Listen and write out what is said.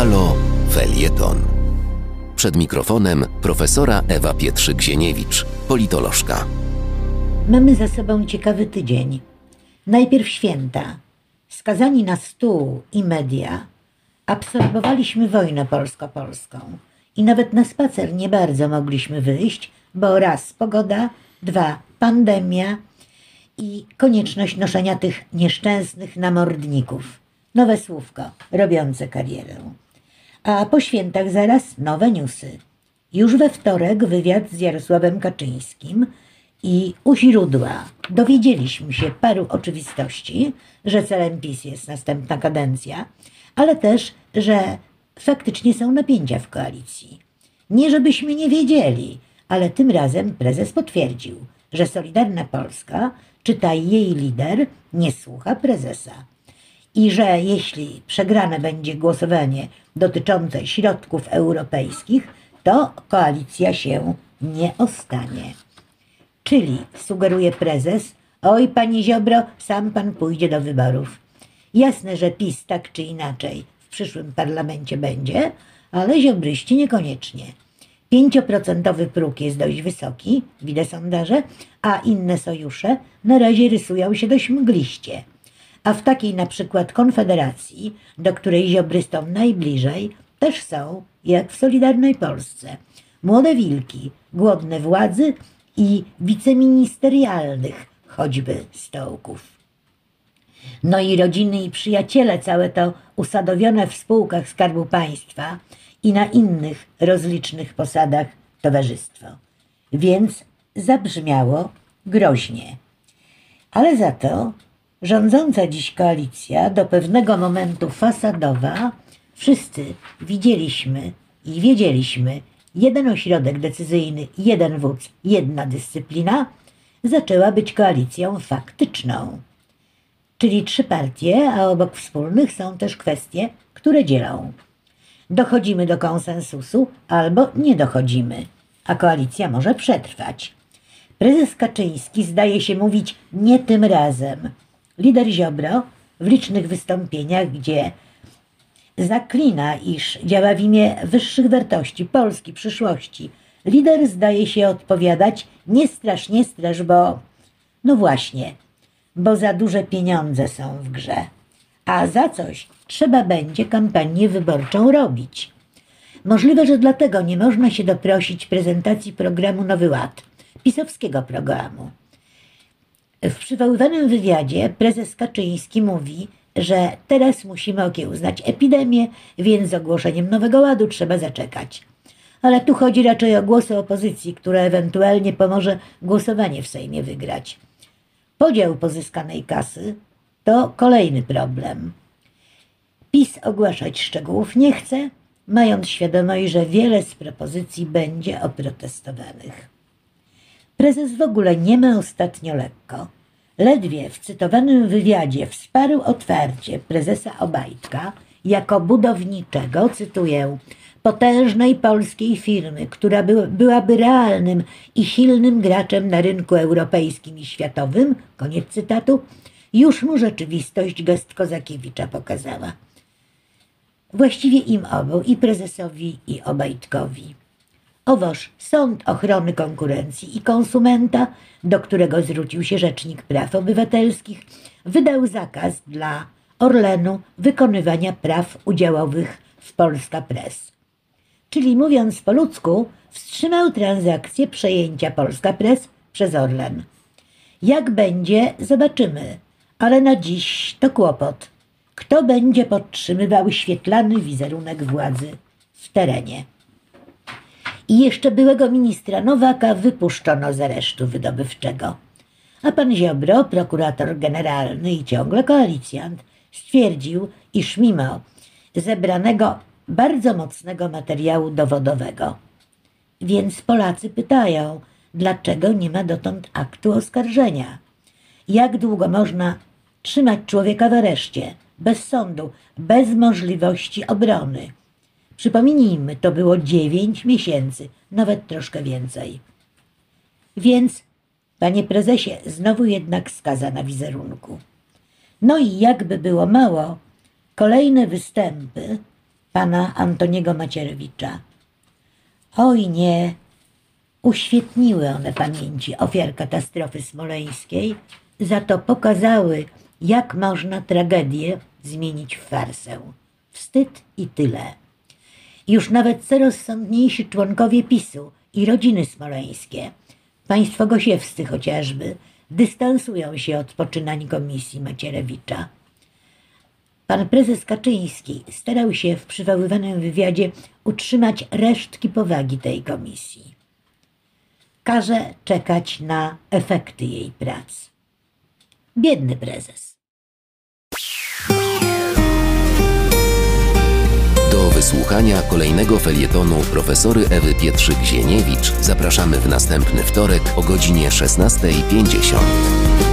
Halo Felieton. Przed mikrofonem profesora Ewa Pietrzyk-Zieniewicz, politolożka. Mamy za sobą ciekawy tydzień. Najpierw święta. Skazani na stół i media, absorbowaliśmy wojnę polsko-polską. I nawet na spacer nie bardzo mogliśmy wyjść, bo raz pogoda, dwa pandemia i konieczność noszenia tych nieszczęsnych namordników. Nowe słówko, robiące karierę. A po świętach zaraz nowe newsy. Już we wtorek wywiad z Jarosławem Kaczyńskim i u źródła dowiedzieliśmy się paru oczywistości, że celem PiS jest następna kadencja, ale też, że faktycznie są napięcia w koalicji. Nie żebyśmy nie wiedzieli, ale tym razem prezes potwierdził, że Solidarna Polska, czytaj jej lider, nie słucha prezesa. I że jeśli przegrane będzie głosowanie dotyczące środków europejskich, to koalicja się nie ostanie. Czyli, sugeruje prezes, oj panie Ziobro, sam pan pójdzie do wyborów. Jasne, że PiS tak czy inaczej w przyszłym parlamencie będzie, ale ziobryści niekoniecznie. 5% próg jest dość wysoki, widzę sondaże, a inne sojusze na razie rysują się dość mgliście. A w takiej na przykład Konfederacji, do której ziobrystom najbliżej, też są, jak w Solidarnej Polsce, młode wilki, głodne władzy i wiceministerialnych choćby stołków. No i rodziny i przyjaciele, całe to usadowione w spółkach Skarbu Państwa i na innych rozlicznych posadach towarzystwo. Więc zabrzmiało groźnie. Ale za to rządząca dziś koalicja, do pewnego momentu fasadowa, wszyscy widzieliśmy i wiedzieliśmy, jeden ośrodek decyzyjny, jeden wódz, jedna dyscyplina, zaczęła być koalicją faktyczną. Czyli 3 partie, a obok wspólnych są też kwestie, które dzielą. Dochodzimy do konsensusu albo nie dochodzimy, a koalicja może przetrwać. Prezes Kaczyński zdaje się mówić nie tym razem. Lider Ziobro w licznych wystąpieniach, gdzie zaklina, iż działa w imię wyższych wartości, Polski, przyszłości, lider zdaje się odpowiadać nie strasz, bo no właśnie, bo za duże pieniądze są w grze, a za coś trzeba będzie kampanię wyborczą robić. Możliwe, że dlatego nie można się doprosić prezentacji programu Nowy Ład, pisowskiego programu. W przywoływanym wywiadzie prezes Kaczyński mówi, że teraz musimy okiełznać epidemię, więc z ogłoszeniem Nowego Ładu trzeba zaczekać. Ale tu chodzi raczej o głosy opozycji, która ewentualnie pomoże głosowanie w Sejmie wygrać. Podział pozyskanej kasy to kolejny problem. PiS ogłaszać szczegółów nie chce, mając świadomość, że wiele z propozycji będzie oprotestowanych. Prezes w ogóle nie ma ostatnio lekko. Ledwie w cytowanym wywiadzie wsparł otwarcie prezesa Obajtka jako budowniczego, cytuję, potężnej polskiej firmy, która byłaby realnym i silnym graczem na rynku europejskim i światowym, koniec cytatu, już mu rzeczywistość gest Kozakiewicza pokazała. Właściwie im obu, i prezesowi, i Obajtkowi. Owoż Sąd Ochrony Konkurencji i Konsumenta, do którego zwrócił się Rzecznik Praw Obywatelskich, wydał zakaz dla Orlenu wykonywania praw udziałowych w Polska Press. Czyli mówiąc po ludzku, wstrzymał transakcję przejęcia Polska Press przez Orlen. Jak będzie, zobaczymy, ale na dziś to kłopot. Kto będzie podtrzymywał świetlany wizerunek władzy w terenie? I jeszcze byłego ministra Nowaka wypuszczono z aresztu wydobywczego. A pan Ziobro, prokurator generalny i ciągle koalicjant, stwierdził, iż mimo zebranego bardzo mocnego materiału dowodowego. Więc Polacy pytają, dlaczego nie ma dotąd aktu oskarżenia? Jak długo można trzymać człowieka w areszcie, bez sądu, bez możliwości obrony? Przypomnijmy, to było 9 miesięcy, nawet troszkę więcej. Więc, panie prezesie, znowu jednak skaza na wizerunku. No i jakby było mało, kolejne występy pana Antoniego Macierewicza. Oj nie, uświetniły one pamięci ofiar katastrofy smoleńskiej, za to pokazały, jak można tragedię zmienić w farsę. Wstyd i tyle. Już nawet rozsądniejsi członkowie PiS-u i rodziny smoleńskie, państwo Gosiewscy chociażby, dystansują się od poczynań komisji Macierewicza. Pan prezes Kaczyński starał się w przywoływanym wywiadzie utrzymać resztki powagi tej komisji. Każe czekać na efekty jej prac. Biedny prezes. Do wysłuchania kolejnego felietonu profesory Ewy Pietrzyk-Zieniewicz zapraszamy w następny wtorek o godzinie 16:50.